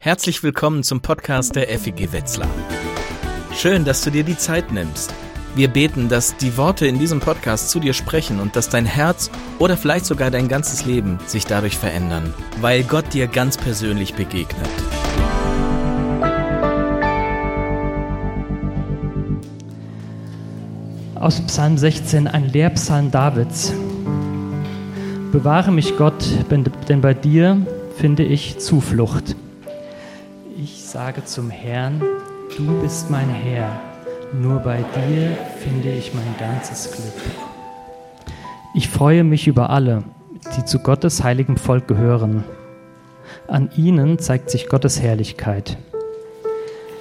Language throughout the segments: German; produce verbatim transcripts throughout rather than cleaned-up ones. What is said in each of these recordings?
Herzlich willkommen zum Podcast der F E G Wetzlar. Schön, dass du dir die Zeit nimmst. Wir beten, dass die Worte in diesem Podcast zu dir sprechen und dass dein Herz oder vielleicht sogar dein ganzes Leben sich dadurch verändern, weil Gott dir ganz persönlich begegnet. Aus Psalm sechzehn, ein Lehrpsalm Davids. Bewahre mich, Gott, denn bei dir finde ich Zuflucht. Ich sage zum Herrn, du bist mein Herr, nur bei dir finde ich mein ganzes Glück. Ich freue mich über alle, die zu Gottes heiligem Volk gehören. An ihnen zeigt sich Gottes Herrlichkeit.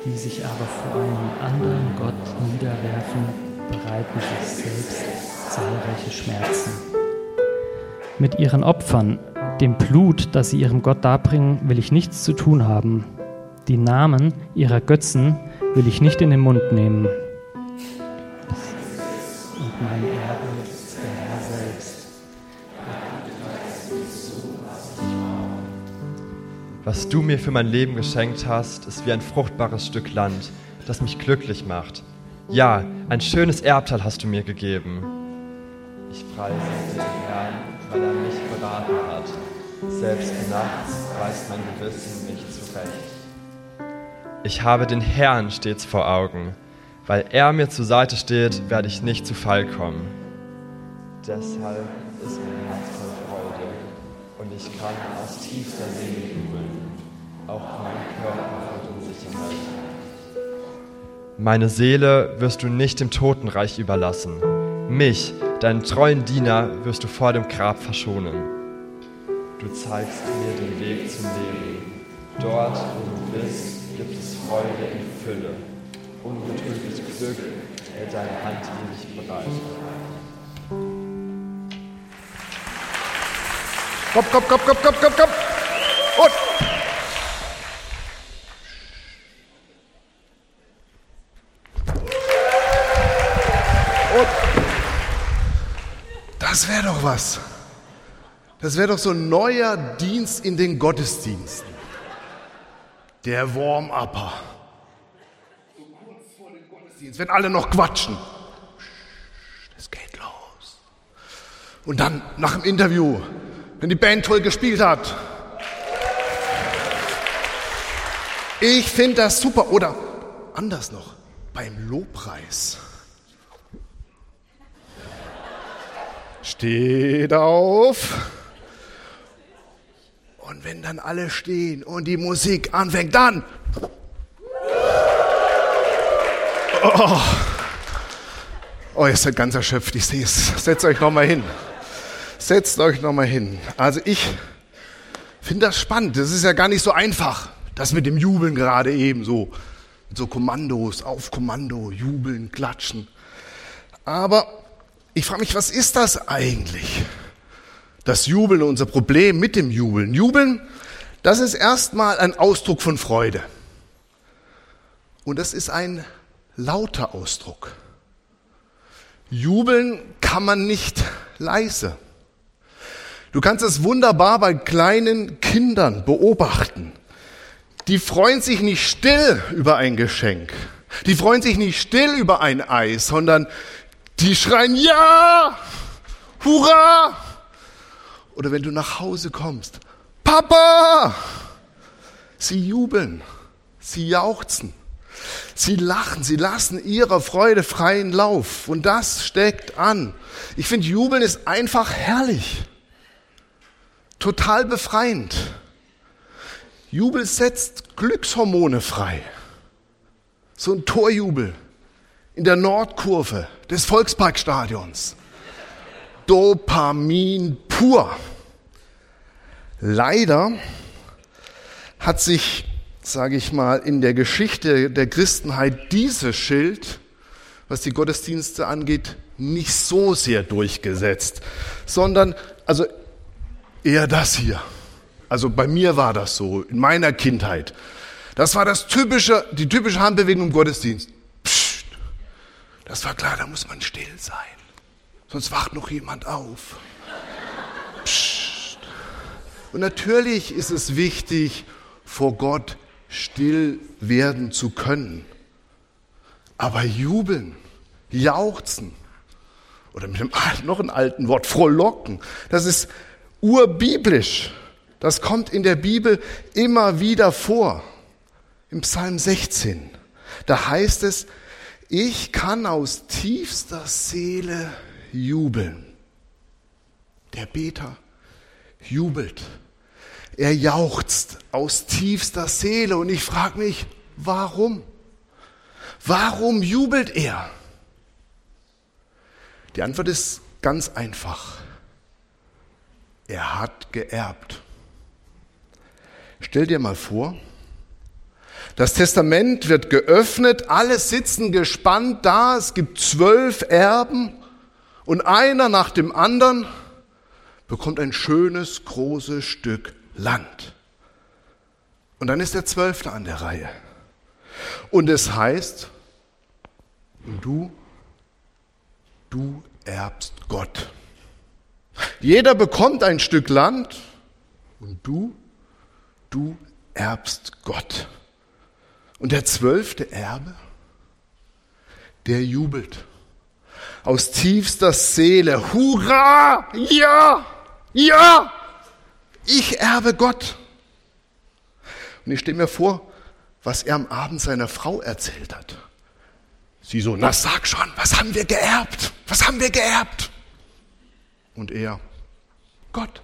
Die sich aber vor einem anderen Gott niederwerfen, bereiten sich selbst zahlreiche Schmerzen. Mit ihren Opfern, dem Blut, das sie ihrem Gott darbringen, will ich nichts zu tun haben. Die Namen ihrer Götzen will ich nicht in den Mund nehmen. Und mein Erbe ist der Herr selbst. Was du mir für mein Leben geschenkt hast, ist wie ein fruchtbares Stück Land, das mich glücklich macht. Ja, ein schönes Erbteil hast du mir gegeben. Ich preise den Herrn, weil er mich beraten hat. Selbst nachts weiß mein Gewissen mich zurecht. Ich habe den Herrn stets vor Augen. Weil er mir zur Seite steht, werde ich nicht zu Fall kommen. Deshalb ist mein Herz voll Freude und ich kann aus tiefster Seele jubeln. Auch mein Körper hat Unsicherheit. Meine Seele wirst du nicht dem Totenreich überlassen. Mich, deinen treuen Diener, wirst du vor dem Grab verschonen. Du zeigst mir den Weg zum Leben. Dort, wo du bist, gibt es Freude in Fülle, unbetrügliches Glück hält deine Hand ewig bereit. Komm, komm, komm, komm, komm, komm, komm! Und! Und! Das wäre doch was! Das wäre doch so ein neuer Dienst in den Gottesdiensten. Der Warm-Upper. So kurz vor dem Gottesdienst, wenn alle noch quatschen. Es geht los. Und dann nach dem Interview, wenn die Band toll gespielt hat. Ich finde das super. Oder anders noch, beim Lobpreis. Steht auf. Und wenn dann alle stehen und die Musik anfängt, dann... Oh, oh, ihr seid ganz erschöpft, ich sehe es. Setzt euch nochmal hin. Setzt euch nochmal hin. Also ich finde das spannend. Das ist ja gar nicht so einfach, das mit dem Jubeln gerade eben so. Mit so Kommandos, auf Kommando, jubeln, klatschen. Aber ich frage mich, was ist das eigentlich? Das Jubeln, unser Problem mit dem Jubeln. Jubeln, das ist erstmal ein Ausdruck von Freude. Und das ist ein lauter Ausdruck. Jubeln kann man nicht leise. Du kannst es wunderbar bei kleinen Kindern beobachten. Die freuen sich nicht still über ein Geschenk. Die freuen sich nicht still über ein Eis, sondern die schreien Ja! Hurra! Oder wenn du nach Hause kommst, Papa! Sie jubeln, sie jauchzen, sie lachen, sie lassen ihrer Freude freien Lauf. Und das steckt an. Ich finde, Jubeln ist einfach herrlich, total befreiend. Jubel setzt Glückshormone frei. So ein Torjubel in der Nordkurve des Volksparkstadions. Dopamin pur. Leider hat sich, sage ich mal, in der Geschichte der Christenheit dieses Schild, was die Gottesdienste angeht, nicht so sehr durchgesetzt, sondern also eher das hier. Also bei mir war das so, in meiner Kindheit. Das war das typische, die typische Handbewegung im Gottesdienst. Psst, das war klar, da muss man still sein. Sonst wacht noch jemand auf. Psst. Und natürlich ist es wichtig, vor Gott still werden zu können. Aber jubeln, jauchzen oder mit einem noch einem alten Wort, frohlocken, das ist urbiblisch. Das kommt in der Bibel immer wieder vor. Im Psalm sechzehn, da heißt es, ich kann aus tiefster Seele jubeln. Der Beter jubelt. Er jauchzt aus tiefster Seele. Und ich frage mich, warum? Warum jubelt er? Die Antwort ist ganz einfach. Er hat geerbt. Stell dir mal vor, das Testament wird geöffnet, alle sitzen gespannt da, es gibt zwölf Erben und einer nach dem anderen bekommt ein schönes, großes Stück Land. Und dann ist der Zwölfte an der Reihe. Und es heißt, du, du erbst Gott. Jeder bekommt ein Stück Land und du, du erbst Gott. Und der zwölfte Erbe, der jubelt aus tiefster Seele. Hurra! Ja! Ja! Ich erbe Gott. Und ich stelle mir vor, was er am Abend seiner Frau erzählt hat. Sie so, na sag schon, was haben wir geerbt? Was haben wir geerbt? Und er, Gott.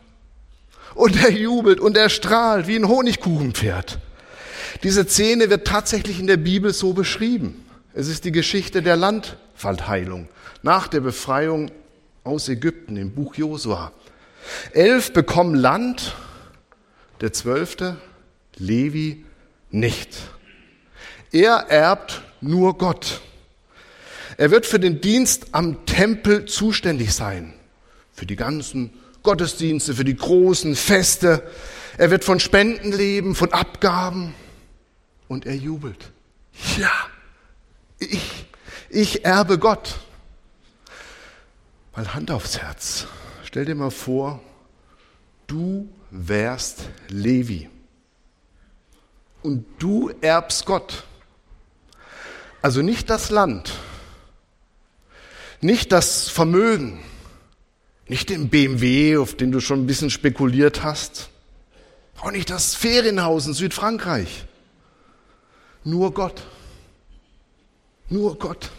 Und er jubelt und er strahlt wie ein Honigkuchenpferd. Diese Szene wird tatsächlich in der Bibel so beschrieben. Es ist die Geschichte der Landpfandheilung nach der Befreiung aus Ägypten im Buch Josua. Elf bekommen Land, der zwölfte, Levi, nicht. Er erbt nur Gott. Er wird für den Dienst am Tempel zuständig sein, für die ganzen Gottesdienste, für die großen Feste. Er wird von Spenden leben, von Abgaben. Und er jubelt. Ja, ich, ich erbe Gott. Mal Hand aufs Herz. Stell dir mal vor, du wärst Levi. Und du erbst Gott. Also nicht das Land, nicht das Vermögen, nicht den B M W, auf den du schon ein bisschen spekuliert hast, auch nicht das Ferienhaus in Südfrankreich. Nur Gott. Nur Gott.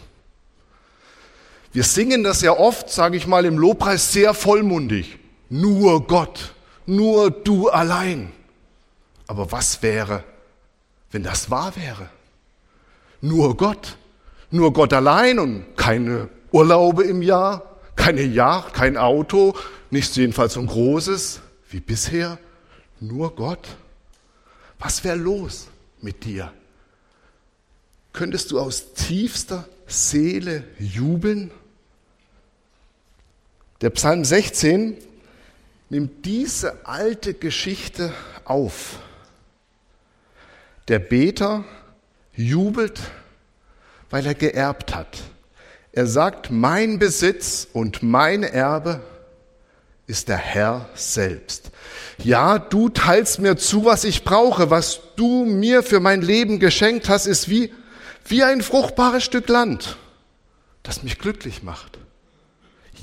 Wir singen das ja oft, sage ich mal, im Lobpreis sehr vollmundig. Nur Gott. Nur du allein. Aber was wäre, wenn das wahr wäre? Nur Gott. Nur Gott allein und keine Urlaube im Jahr, keine Yacht, kein Auto, nichts jedenfalls so ein großes wie bisher. Nur Gott. Was wäre los mit dir? Könntest du aus tiefster Seele jubeln? Der Psalm sechzehn nimmt diese alte Geschichte auf. Der Beter jubelt, weil er geerbt hat. Er sagt, mein Besitz und mein Erbe ist der Herr selbst. Ja, du teilst mir zu, was ich brauche. Was du mir für mein Leben geschenkt hast, ist wie Wie ein fruchtbares Stück Land, das mich glücklich macht.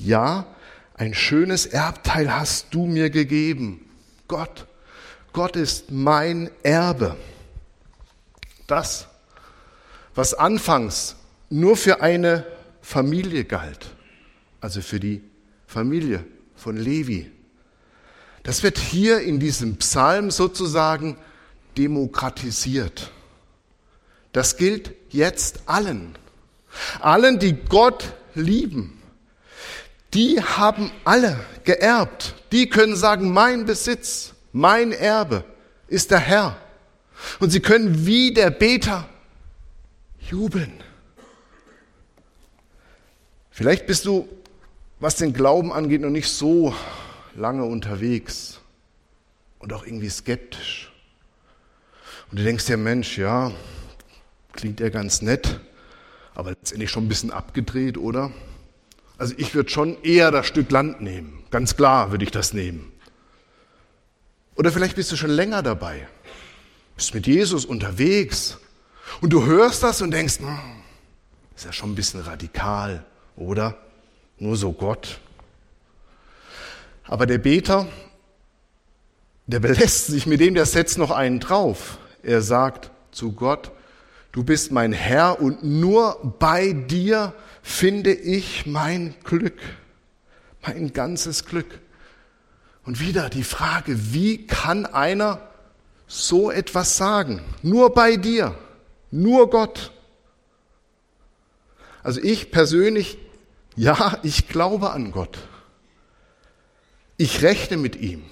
Ja, ein schönes Erbteil hast du mir gegeben. Gott, Gott ist mein Erbe. Das, was anfangs nur für eine Familie galt, also für die Familie von Levi, das wird hier in diesem Psalm sozusagen demokratisiert. Das gilt jetzt allen. Allen, die Gott lieben. Die haben alle geerbt. Die können sagen, mein Besitz, mein Erbe ist der Herr. Und sie können wie der Beter jubeln. Vielleicht bist du, was den Glauben angeht, noch nicht so lange unterwegs und auch irgendwie skeptisch. Und du denkst dir, Mensch, ja, klingt ja ganz nett, aber letztendlich schon ein bisschen abgedreht, oder? Also ich würde schon eher das Stück Land nehmen. Ganz klar würde ich das nehmen. Oder vielleicht bist du schon länger dabei bist mit Jesus unterwegs und du hörst das und denkst, ist ja schon ein bisschen radikal, oder? Nur so Gott. Aber der Beter, der belässt sich mit dem, der setzt noch einen drauf. Er sagt zu Gott, du bist mein Herr und nur bei dir finde ich mein Glück, mein ganzes Glück. Und wieder die Frage, wie kann einer so etwas sagen? Nur bei dir, nur Gott. Also ich persönlich, ja, ich glaube an Gott. Ich rechne mit ihm.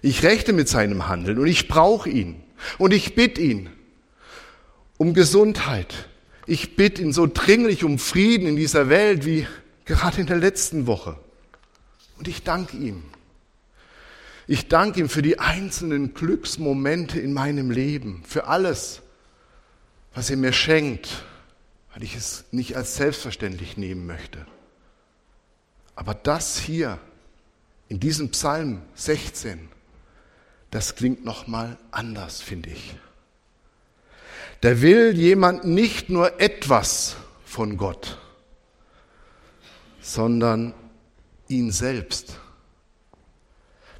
Ich rechne mit seinem Handeln und ich brauche ihn. Und ich bitte ihn um Gesundheit. Ich bitte ihn so dringlich um Frieden in dieser Welt wie gerade in der letzten Woche. Und ich danke ihm. Ich danke ihm für die einzelnen Glücksmomente in meinem Leben, für alles, was er mir schenkt, weil ich es nicht als selbstverständlich nehmen möchte. Aber das hier, in diesem Psalm sechzehn, das klingt nochmal anders, finde ich. Da will jemand nicht nur etwas von Gott, sondern ihn selbst.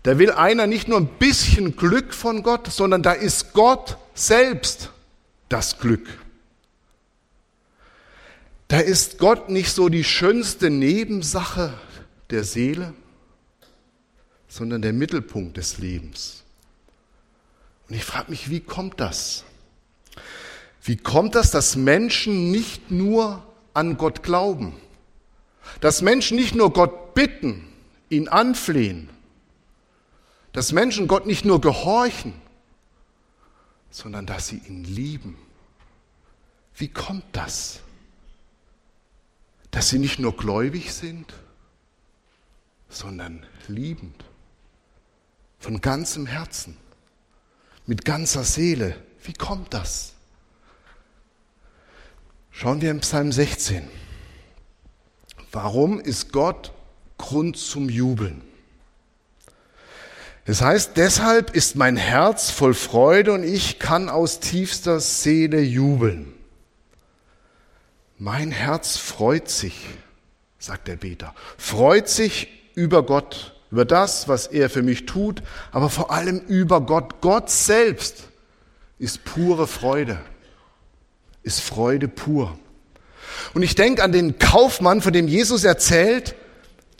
Da will einer nicht nur ein bisschen Glück von Gott, sondern da ist Gott selbst das Glück. Da ist Gott nicht so die schönste Nebensache der Seele, sondern der Mittelpunkt des Lebens. Und ich frage mich, wie kommt das? Wie kommt das, dass Menschen nicht nur an Gott glauben? Dass Menschen nicht nur Gott bitten, ihn anflehen, dass Menschen Gott nicht nur gehorchen, sondern dass sie ihn lieben. Wie kommt das? Dass sie nicht nur gläubig sind, sondern liebend. Von ganzem Herzen, mit ganzer Seele. Wie kommt das? Schauen wir im Psalm sechzehn. Warum ist Gott Grund zum Jubeln? Das heißt, deshalb ist mein Herz voll Freude und ich kann aus tiefster Seele jubeln. Mein Herz freut sich, sagt der Beter, freut sich über Gott, über das, was er für mich tut, aber vor allem über Gott. Gott selbst ist pure Freude, ist Freude pur. Und ich denke an den Kaufmann, von dem Jesus erzählt,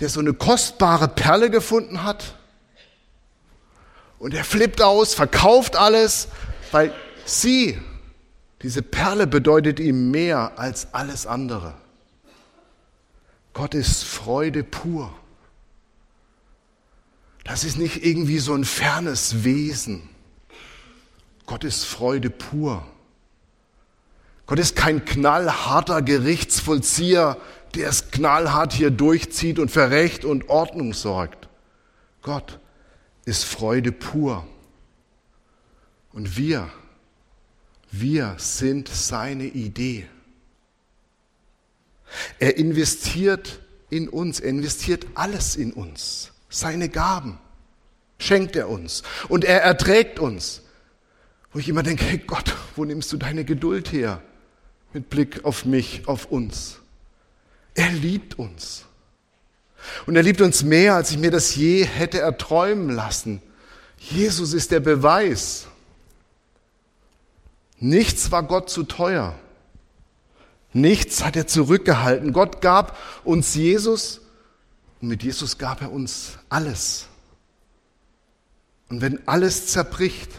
der so eine kostbare Perle gefunden hat. Und er flippt aus, verkauft alles, weil sie, diese Perle, bedeutet ihm mehr als alles andere. Gott ist Freude pur. Das ist nicht irgendwie so ein fernes Wesen. Gott ist Freude pur. Gott ist kein knallharter Gerichtsvollzieher, der es knallhart hier durchzieht und für Recht und Ordnung sorgt. Gott ist Freude pur. Und wir, wir sind seine Idee. Er investiert in uns, er investiert alles in uns. Seine Gaben schenkt er uns und er erträgt uns. Wo ich immer denke, hey Gott, wo nimmst du deine Geduld her? Mit Blick auf mich, auf uns. Er liebt uns. Und er liebt uns mehr, als ich mir das je hätte erträumen lassen. Jesus ist der Beweis. Nichts war Gott zu teuer. Nichts hat er zurückgehalten. Gott gab uns Jesus und mit Jesus gab er uns alles. Und wenn alles zerbricht,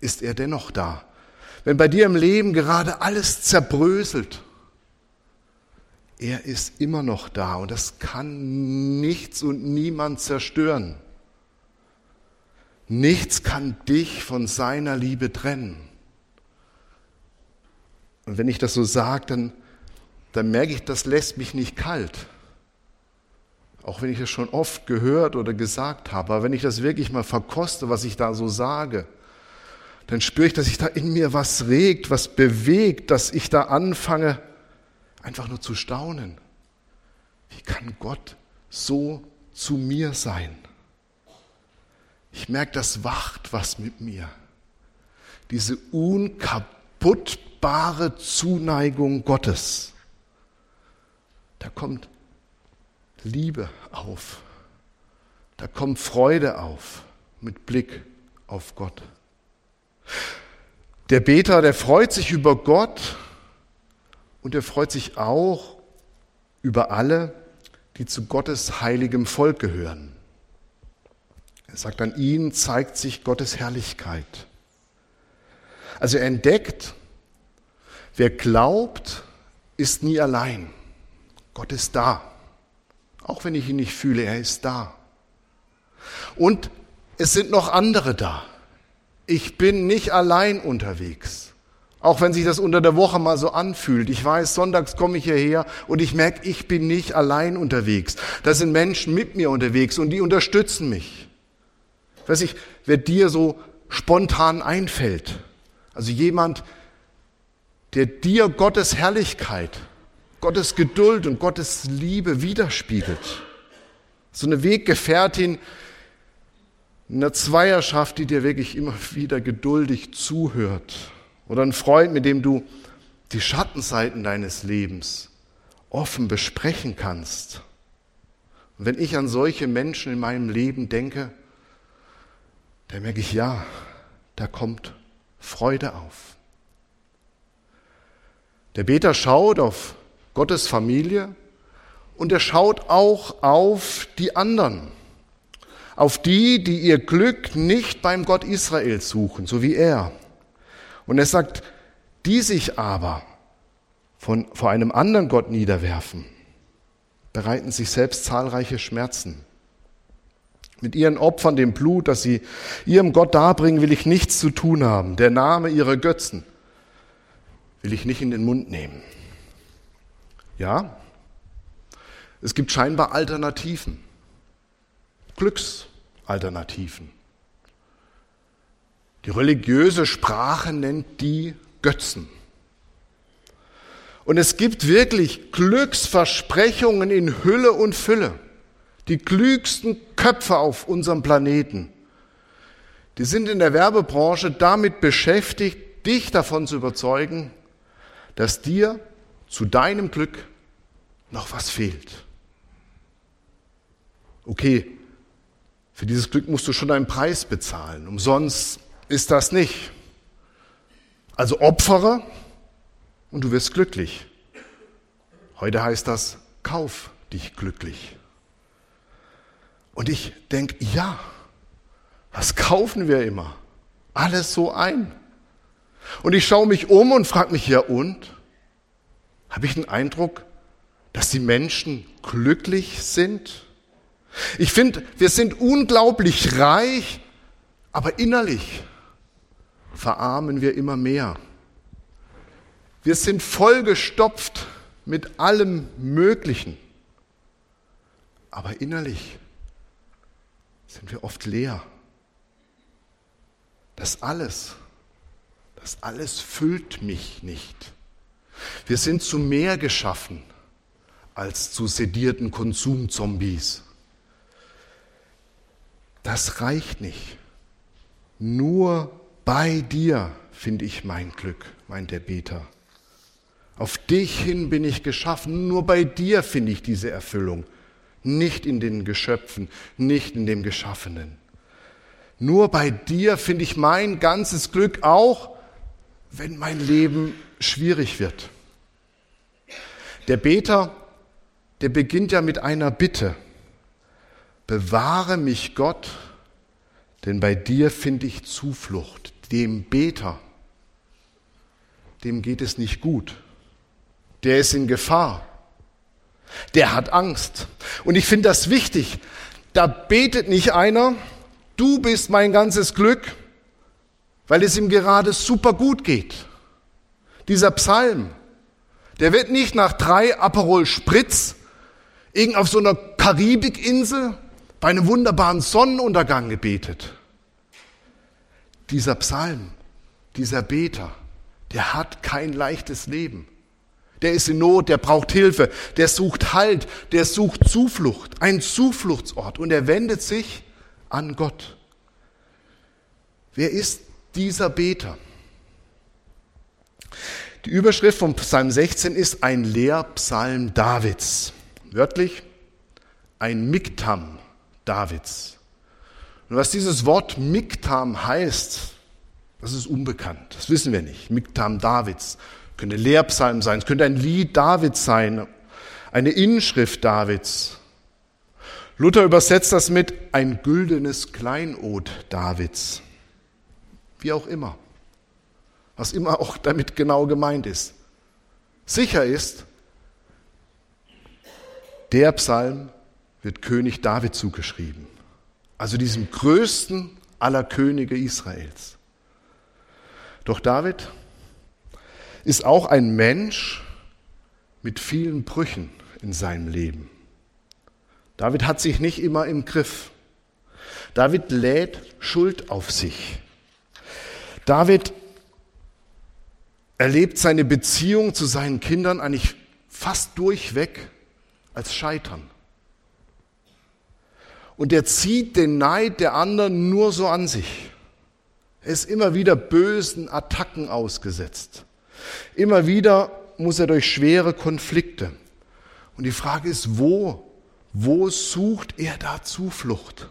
ist er dennoch da. Wenn bei dir im Leben gerade alles zerbröselt, er ist immer noch da und das kann nichts und niemand zerstören. Nichts kann dich von seiner Liebe trennen. Und wenn ich das so sage, dann, dann merke ich, das lässt mich nicht kalt. Auch wenn ich das schon oft gehört oder gesagt habe, aber wenn ich das wirklich mal verkoste, was ich da so sage, dann spüre ich, dass sich da in mir was regt, was bewegt, dass ich da anfange, einfach nur zu staunen. Wie kann Gott so zu mir sein? Ich merke, das wacht was mit mir. Diese unkaputtbare Zuneigung Gottes. Da kommt Liebe auf. Da kommt Freude auf mit Blick auf Gott. Der Beter, der freut sich über Gott und er freut sich auch über alle, die zu Gottes heiligem Volk gehören. Er sagt, an ihnen zeigt sich Gottes Herrlichkeit. Also er entdeckt, wer glaubt, ist nie allein. Gott ist da. Auch wenn ich ihn nicht fühle, er ist da. Und es sind noch andere da. Ich bin nicht allein unterwegs. Auch wenn sich das unter der Woche mal so anfühlt. Ich weiß, sonntags komme ich hierher und ich merke, ich bin nicht allein unterwegs. Da sind Menschen mit mir unterwegs und die unterstützen mich. Ich weiß nicht, wer dir so spontan einfällt. Also jemand, der dir Gottes Herrlichkeit, Gottes Geduld und Gottes Liebe widerspiegelt. So eine Weggefährtin in einer Zweierschaft, die dir wirklich immer wieder geduldig zuhört. Oder ein Freund, mit dem du die Schattenseiten deines Lebens offen besprechen kannst. Und wenn ich an solche Menschen in meinem Leben denke, dann merke ich, ja, da kommt Freude auf. Der Beter schaut auf Gottes Familie und er schaut auch auf die anderen. Auf die, die ihr Glück nicht beim Gott Israels suchen, so wie er. Und er sagt, die sich aber von, vor einem anderen Gott niederwerfen, bereiten sich selbst zahlreiche Schmerzen. Mit ihren Opfern, dem Blut, das sie ihrem Gott darbringen, will ich nichts zu tun haben. Der Name ihrer Götzen will ich nicht in den Mund nehmen. Ja, es gibt scheinbar Alternativen, Glücksalternativen. Die religiöse Sprache nennt die Götzen. Und es gibt wirklich Glücksversprechungen in Hülle und Fülle. Die klügsten Köpfe auf unserem Planeten, die sind in der Werbebranche damit beschäftigt, dich davon zu überzeugen, dass dir zu deinem Glück noch was fehlt. Okay, für dieses Glück musst du schon einen Preis bezahlen, umsonst ist das nicht. Also opfere und du wirst glücklich. Heute heißt das, kauf dich glücklich. Und ich denke, ja, was kaufen wir immer? Alles so ein. Und ich schaue mich um und frage mich, ja und? Habe ich den Eindruck, dass die Menschen glücklich sind? Ich finde, wir sind unglaublich reich, aber innerlich verarmen wir immer mehr. Wir sind vollgestopft mit allem Möglichen, aber innerlich sind wir oft leer. Das alles, das alles füllt mich nicht. Wir sind zu mehr geschaffen als zu sedierten Konsumzombies. Das reicht nicht. Nur bei dir finde ich mein Glück, meint der Beter. Auf dich hin bin ich geschaffen, nur bei dir finde ich diese Erfüllung. Nicht in den Geschöpfen, nicht in dem Geschaffenen. Nur bei dir finde ich mein ganzes Glück, auch wenn mein Leben schwierig wird. Der Beter, der beginnt ja mit einer Bitte. Bewahre mich, Gott, denn bei dir finde ich Zuflucht. Dem Beter, dem geht es nicht gut. Der ist in Gefahr. Der hat Angst. Und ich finde das wichtig. Da betet nicht einer, du bist mein ganzes Glück, weil es ihm gerade super gut geht. Dieser Psalm, der wird nicht nach drei Aperol Spritz irgend auf so einer Karibikinsel bei einem wunderbaren Sonnenuntergang gebetet. Dieser Psalm, dieser Beter, der hat kein leichtes Leben. Der ist in Not, der braucht Hilfe, der sucht Halt, der sucht Zuflucht, einen Zufluchtsort. Und er wendet sich an Gott. Wer ist dieser Beter? Die Überschrift von Psalm sechzehn ist ein Lehrpsalm Davids. Wörtlich, ein Miktam Davids. Und was dieses Wort Miktam heißt, das ist unbekannt. Das wissen wir nicht. Miktam Davids. Könnte ein Lehrpsalm sein, es könnte ein Lied Davids sein, eine Inschrift Davids. Luther übersetzt das mit ein güldenes Kleinod Davids. Wie auch immer. Was immer auch damit genau gemeint ist. Sicher ist, der Psalm wird König David zugeschrieben. Also diesem größten aller Könige Israels. Doch David ist auch ein Mensch mit vielen Brüchen in seinem Leben. David hat sich nicht immer im Griff. David lädt Schuld auf sich. David erlebt seine Beziehung zu seinen Kindern eigentlich fast durchweg als Scheitern. Und er zieht den Neid der anderen nur so an sich. Er ist immer wieder bösen Attacken ausgesetzt. Immer wieder muss er durch schwere Konflikte. Und die Frage ist, wo? Wo sucht er da Zuflucht?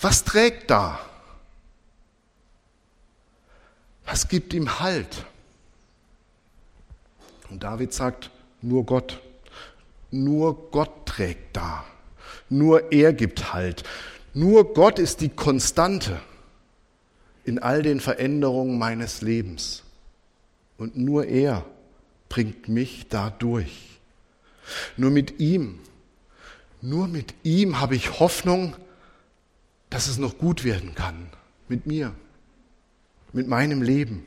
Was trägt da? Was gibt ihm Halt? Und David sagt, nur Gott. Nur Gott trägt da. Nur er gibt Halt. Nur Gott ist die Konstante in all den Veränderungen meines Lebens. Und nur er bringt mich da durch. Nur mit ihm, nur mit ihm habe ich Hoffnung, dass es noch gut werden kann. Mit mir, mit meinem Leben,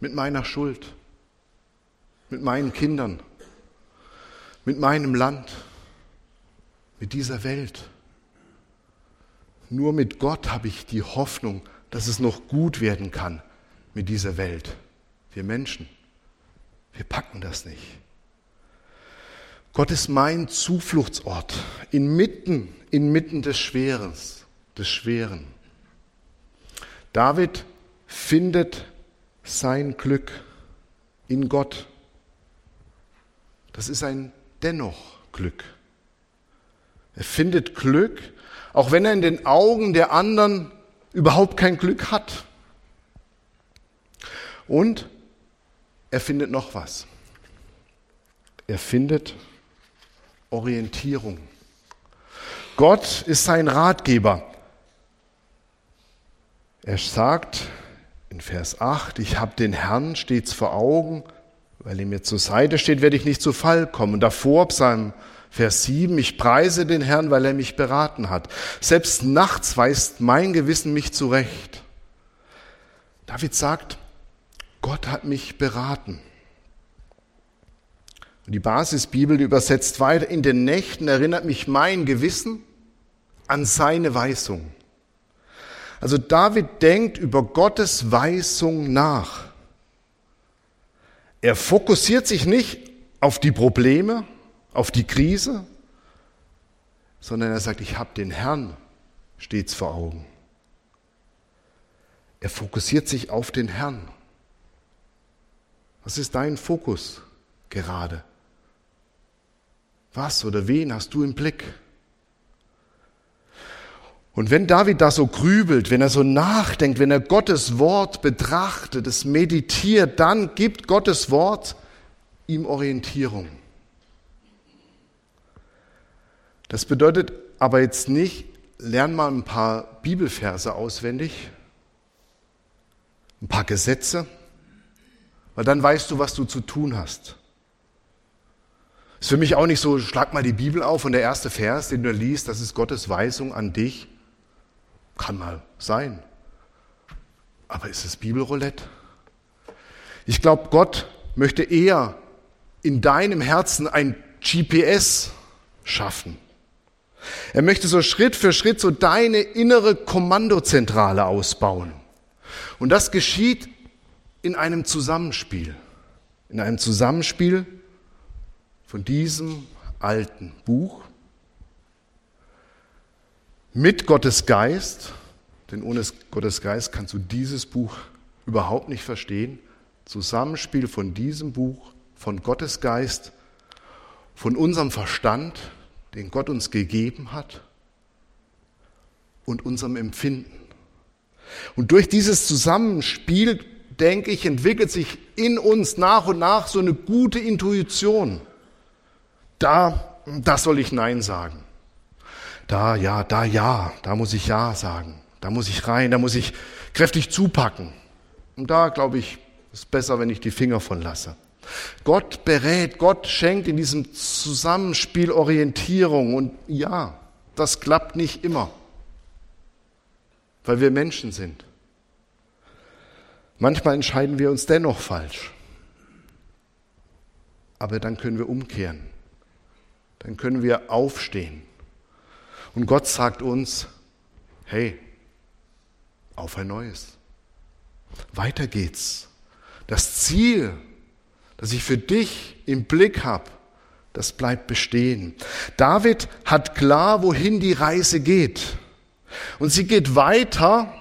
mit meiner Schuld, mit meinen Kindern, mit meinem Land, mit dieser Welt. Nur mit Gott habe ich die Hoffnung, dass es noch gut werden kann mit dieser Welt. Wir Menschen, wir packen das nicht. Gott ist mein Zufluchtsort, inmitten, inmitten des Schwerens, des Schweren. David findet sein Glück in Gott. Das ist ein Dennoch-Glück. Er findet Glück, auch wenn er in den Augen der anderen überhaupt kein Glück hat. Und er findet noch was. Er findet Orientierung. Gott ist sein Ratgeber. Er sagt in Vers acht, ich habe den Herrn stets vor Augen, weil er mir zur Seite steht, werde ich nicht zu Fall kommen. Und davor Psalm Vers sieben, ich preise den Herrn, weil er mich beraten hat. Selbst nachts weist mein Gewissen mich zurecht. David sagt, Gott hat mich beraten. Die Basisbibel, die übersetzt weiter, in den Nächten erinnert mich mein Gewissen an seine Weisung. Also David denkt über Gottes Weisung nach. Er fokussiert sich nicht auf die Probleme, auf die Krise, sondern er sagt, ich habe den Herrn stets vor Augen. Er fokussiert sich auf den Herrn. Was ist dein Fokus gerade? Was oder wen hast du im Blick? Und wenn David da so grübelt, wenn er so nachdenkt, wenn er Gottes Wort betrachtet, es meditiert, dann gibt Gottes Wort ihm Orientierung. Das bedeutet aber jetzt nicht, lern mal ein paar Bibelverse auswendig, ein paar Gesetze, weil dann weißt du, was du zu tun hast. Ist für mich auch nicht so, schlag mal die Bibel auf und der erste Vers, den du liest, das ist Gottes Weisung an dich. Kann mal sein. Aber ist es Bibelroulette? Ich glaube, Gott möchte eher in deinem Herzen ein G P S schaffen. Er möchte so Schritt für Schritt so deine innere Kommandozentrale ausbauen. Und das geschieht in einem Zusammenspiel. In einem Zusammenspiel von diesem alten Buch mit Gottes Geist, Denn ohne Gottes Geist kannst du dieses Buch überhaupt nicht verstehen. Zusammenspiel von diesem Buch, von Gottes Geist, von unserem Verstand, den Gott uns gegeben hat, und unserem Empfinden. Und durch dieses Zusammenspiel, denke ich, entwickelt sich in uns nach und nach so eine gute Intuition. Da, da soll ich Nein sagen. Da, ja, da, ja, da muss ich Ja sagen. Da muss ich rein, da muss ich kräftig zupacken. Und da, glaube ich, ist es besser, wenn ich die Finger von lasse. Gott berät, Gott schenkt in diesem Zusammenspiel Orientierung. Und ja, das klappt nicht immer, weil wir Menschen sind. Manchmal entscheiden wir uns dennoch falsch. Aber dann können wir umkehren. Dann können wir aufstehen. Und Gott sagt uns, hey, auf ein Neues. Weiter geht's. Das Ziel, das ich für dich im Blick habe, das bleibt bestehen. David hat klar, wohin die Reise geht. Und sie geht weiter,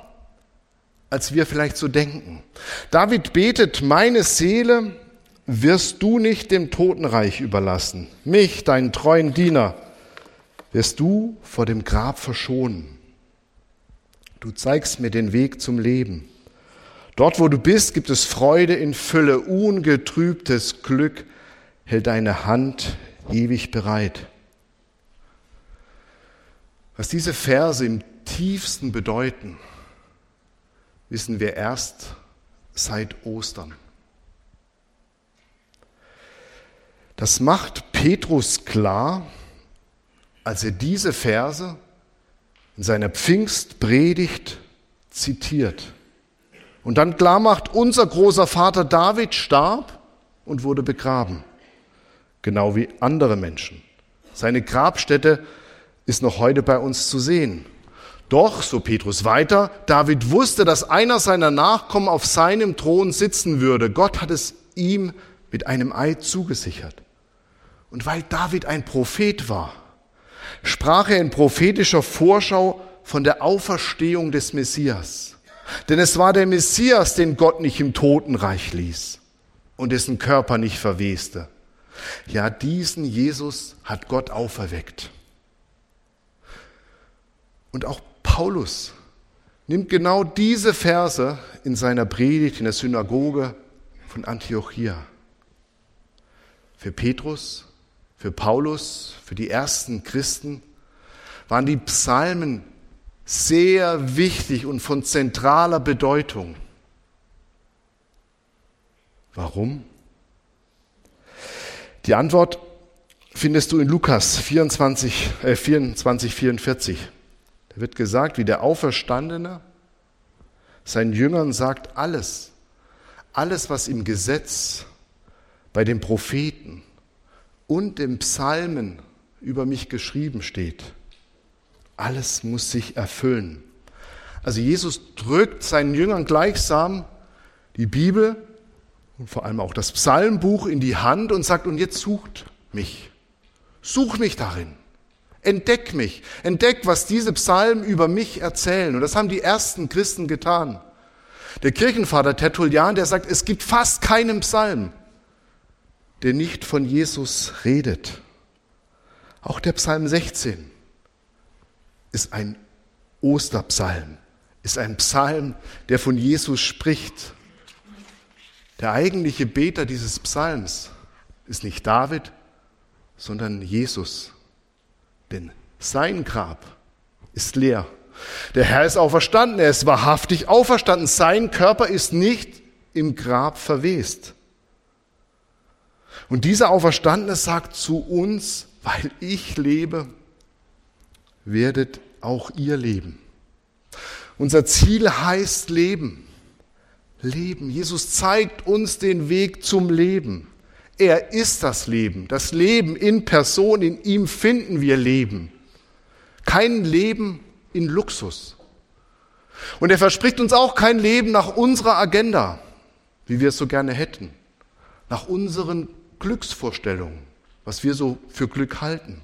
als wir vielleicht so denken. David betet, meine Seele wirst du nicht dem Totenreich überlassen. Mich, deinen treuen Diener, wirst du vor dem Grab verschonen. Du zeigst mir den Weg zum Leben. Dort, wo du bist, gibt es Freude in Fülle. Ungetrübtes Glück hält deine Hand ewig bereit. Was diese Verse im tiefsten bedeuten, wissen wir erst seit Ostern. Das macht Petrus klar, als er diese Verse in seiner Pfingstpredigt zitiert und dann klar macht, unser großer Vater David starb und wurde begraben, genau wie andere Menschen. Seine Grabstätte ist noch heute bei uns zu sehen. Doch, so Petrus weiter, David wusste, dass einer seiner Nachkommen auf seinem Thron sitzen würde. Gott hat es ihm mit einem Eid zugesichert. Und weil David ein Prophet war, sprach er in prophetischer Vorschau von der Auferstehung des Messias. Denn es war der Messias, den Gott nicht im Totenreich ließ und dessen Körper nicht verweste. Ja, diesen Jesus hat Gott auferweckt. Und auch Paulus nimmt genau diese Verse in seiner Predigt in der Synagoge von Antiochia. Für Petrus, für Paulus, für die ersten Christen waren die Psalmen sehr wichtig und von zentraler Bedeutung. Warum? Die Antwort findest du in Lukas vierundzwanzig, vierundzwanzig, vierundvierzig. Da wird gesagt, wie der Auferstandene seinen Jüngern sagt, alles, alles, was im Gesetz, bei den Propheten und den Psalmen über mich geschrieben steht, alles muss sich erfüllen. Also Jesus drückt seinen Jüngern gleichsam die Bibel und vor allem auch das Psalmbuch in die Hand und sagt, und jetzt sucht mich, sucht mich darin. Entdeck mich, entdeck, was diese Psalmen über mich erzählen. Und das haben die ersten Christen getan. Der Kirchenvater Tertullian, der sagt, es gibt fast keinen Psalm, der nicht von Jesus redet. Auch der Psalm sechzehn ist ein Osterpsalm, ist ein Psalm, der von Jesus spricht. Der eigentliche Beter dieses Psalms ist nicht David, sondern Jesus. Denn sein Grab ist leer. Der Herr ist auferstanden, er ist wahrhaftig auferstanden. Sein Körper ist nicht im Grab verwest. Und dieser Auferstandene sagt zu uns, weil ich lebe, werdet auch ihr leben. Unser Ziel heißt Leben. Leben. Jesus zeigt uns den Weg zum Leben. Er ist das Leben, das Leben in Person, in ihm finden wir Leben. Kein Leben in Luxus. Und er verspricht uns auch kein Leben nach unserer Agenda, wie wir es so gerne hätten, nach unseren Glücksvorstellungen, was wir so für Glück halten.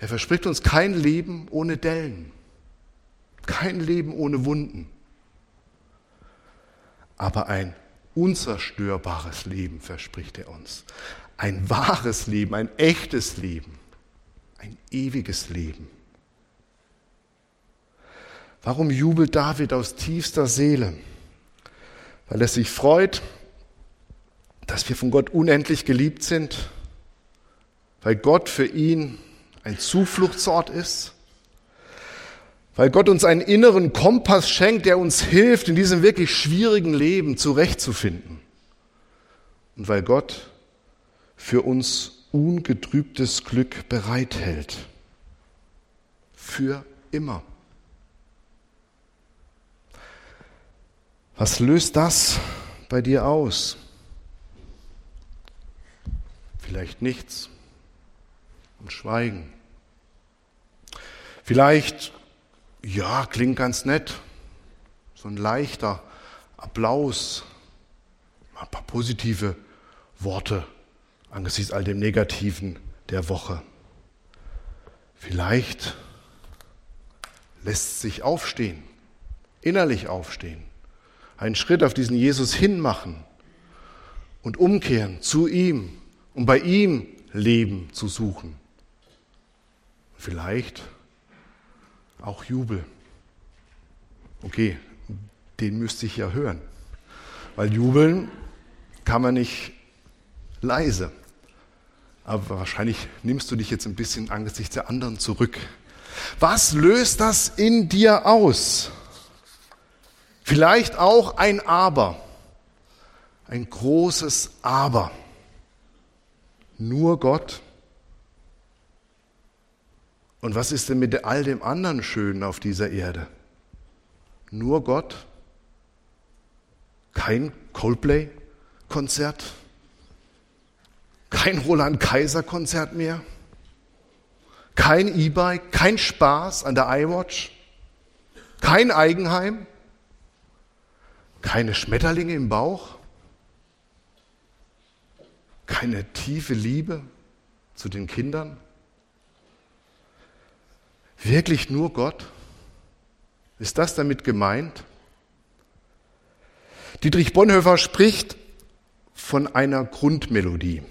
Er verspricht uns kein Leben ohne Dellen, Kein Leben ohne Wunden, aber ein unzerstörbares Leben verspricht er uns. Ein wahres Leben, ein echtes Leben, ein ewiges Leben. Warum jubelt David aus tiefster Seele? Weil er sich freut, dass wir von Gott unendlich geliebt sind, weil Gott für ihn ein Zufluchtsort ist, weil Gott uns einen inneren Kompass schenkt, der uns hilft, in diesem wirklich schwierigen Leben zurechtzufinden. Und weil Gott für uns ungetrübtes Glück bereithält. Für immer. Was löst das bei dir aus? Vielleicht nichts und Schweigen. Vielleicht, ja, klingt ganz nett, so ein leichter Applaus, ein paar positive Worte angesichts all dem Negativen der Woche. Vielleicht lässt sich aufstehen, innerlich aufstehen, einen Schritt auf diesen Jesus hinmachen und umkehren zu ihm und bei ihm Leben zu suchen. Vielleicht auch Jubel. Okay, den müsste ich ja hören, weil jubeln kann man nicht leise. Aber wahrscheinlich nimmst du dich jetzt ein bisschen angesichts der anderen zurück. Was löst das in dir aus? Vielleicht auch ein Aber, ein großes Aber. Nur Gott. Und was ist denn mit all dem anderen Schönen auf dieser Erde? Nur Gott? Kein Coldplay-Konzert? Kein Roland-Kaiser-Konzert mehr? Kein E-Bike? Kein Spaß an der iWatch? Kein Eigenheim? Keine Schmetterlinge im Bauch? Keine tiefe Liebe zu den Kindern? Wirklich nur Gott? Ist das damit gemeint? Dietrich Bonhoeffer spricht von einer Grundmelodie.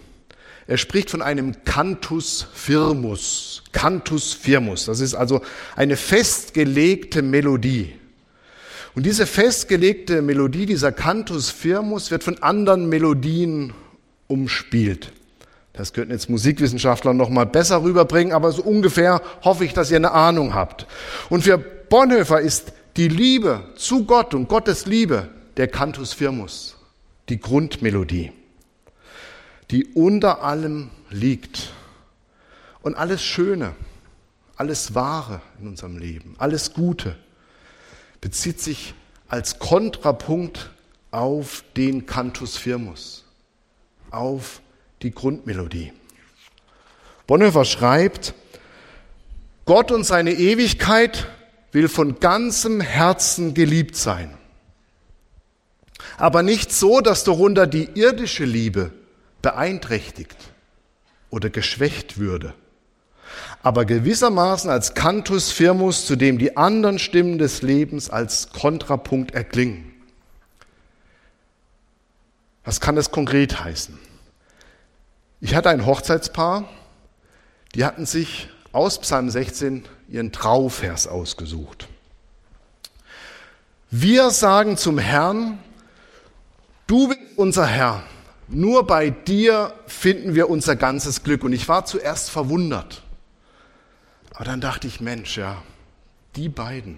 Er spricht von einem Cantus firmus. Cantus firmus, das ist also eine festgelegte Melodie. Und diese festgelegte Melodie, dieser Cantus firmus, wird von anderen Melodien umspielt. Das könnten jetzt Musikwissenschaftler noch mal besser rüberbringen, aber so ungefähr hoffe ich, dass ihr eine Ahnung habt. Und für Bonhoeffer ist die Liebe zu Gott und Gottes Liebe der Cantus firmus, die Grundmelodie, die unter allem liegt. Und alles Schöne, alles Wahre in unserem Leben, alles Gute bezieht sich als Kontrapunkt auf den Cantus firmus, auf die Grundmelodie. Bonhoeffer schreibt, Gott und seine Ewigkeit will von ganzem Herzen geliebt sein. Aber nicht so, dass darunter die irdische Liebe beeinträchtigt oder geschwächt würde. Aber gewissermaßen als Cantus firmus, zu dem die anderen Stimmen des Lebens als Kontrapunkt erklingen. Was kann das konkret heißen? Ich hatte ein Hochzeitspaar, die hatten sich aus Psalm sechzehn ihren Trauvers ausgesucht. Wir sagen zum Herrn, du bist unser Herr, nur bei dir finden wir unser ganzes Glück. Und ich war zuerst verwundert. Aber dann dachte ich, Mensch, ja, die beiden,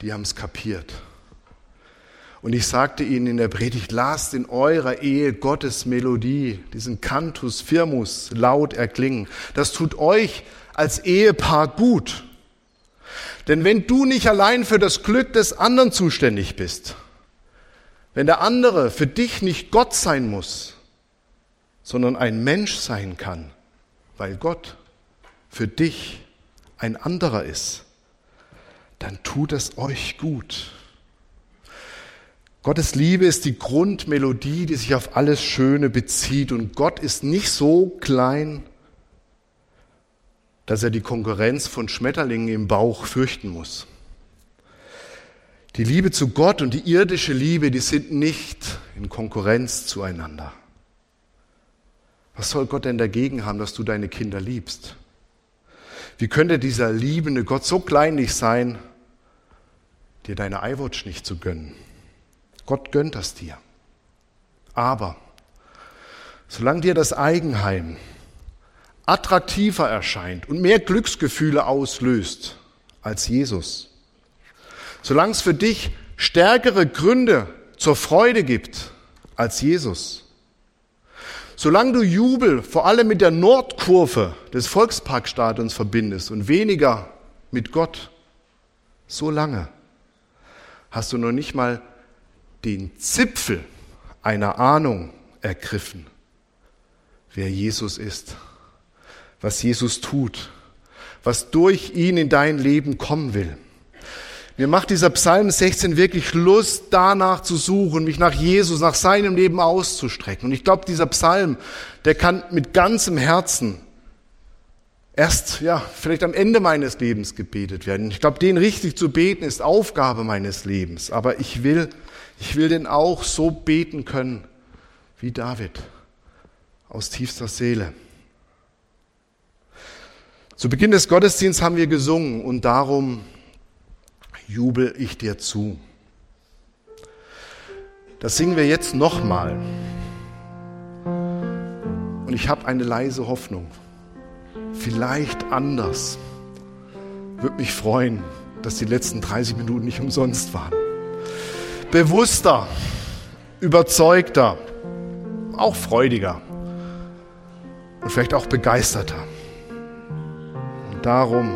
die haben es kapiert. Und ich sagte ihnen in der Predigt, lasst in eurer Ehe Gottes Melodie, diesen Cantus firmus, laut erklingen. Das tut euch als Ehepaar gut. Denn wenn du nicht allein für das Glück des anderen zuständig bist, wenn der andere für dich nicht Gott sein muss, sondern ein Mensch sein kann, weil Gott für dich ein anderer ist, dann tut es euch gut. Gottes Liebe ist die Grundmelodie, die sich auf alles Schöne bezieht. Und Gott ist nicht so klein, dass er die Konkurrenz von Schmetterlingen im Bauch fürchten muss. Die Liebe zu Gott und die irdische Liebe, die sind nicht in Konkurrenz zueinander. Was soll Gott denn dagegen haben, dass du deine Kinder liebst? Wie könnte dieser liebende Gott so kleinlich sein, dir deine iWatch nicht zu gönnen? Gott gönnt das dir. Aber solange dir das Eigenheim attraktiver erscheint und mehr Glücksgefühle auslöst als Jesus, solange es für dich stärkere Gründe zur Freude gibt als Jesus, solange du Jubel vor allem mit der Nordkurve des Volksparkstadions verbindest und weniger mit Gott, so lange hast du noch nicht mal den Zipfel einer Ahnung ergriffen, wer Jesus ist, was Jesus tut, was durch ihn in dein Leben kommen will. Mir macht dieser Psalm sechzehn wirklich Lust, danach zu suchen, mich nach Jesus, nach seinem Leben auszustrecken. Und ich glaube, dieser Psalm, der kann mit ganzem Herzen erst, ja, vielleicht am Ende meines Lebens gebetet werden. Ich glaube, den richtig zu beten, ist Aufgabe meines Lebens. Aber ich will, ich will den auch so beten können, wie David, aus tiefster Seele. Zu Beginn des Gottesdienstes haben wir gesungen und darum jubel ich dir zu. Das singen wir jetzt nochmal. Und ich habe eine leise Hoffnung. Vielleicht anders. Würde mich freuen, dass die letzten dreißig Minuten nicht umsonst waren. Bewusster, überzeugter, auch freudiger und vielleicht auch begeisterter. Und darum,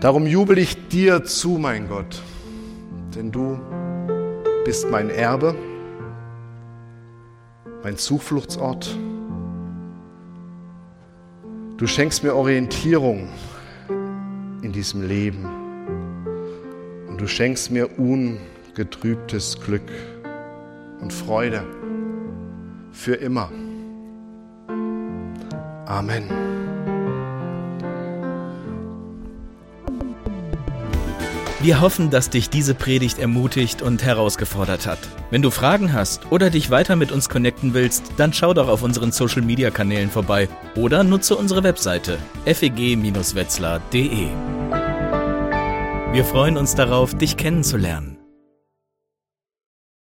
darum jubel ich dir zu, mein Gott, denn du bist mein Erbe, mein Zufluchtsort. Du schenkst mir Orientierung in diesem Leben und du schenkst mir ungetrübtes Glück und Freude. Für immer. Amen. Wir hoffen, dass dich diese Predigt ermutigt und herausgefordert hat. Wenn du Fragen hast oder dich weiter mit uns connecten willst, dann schau doch auf unseren Social-Media-Kanälen vorbei oder nutze unsere Webseite f e g Bindestrich wetzlar Punkt d e. Wir freuen uns darauf, dich kennenzulernen.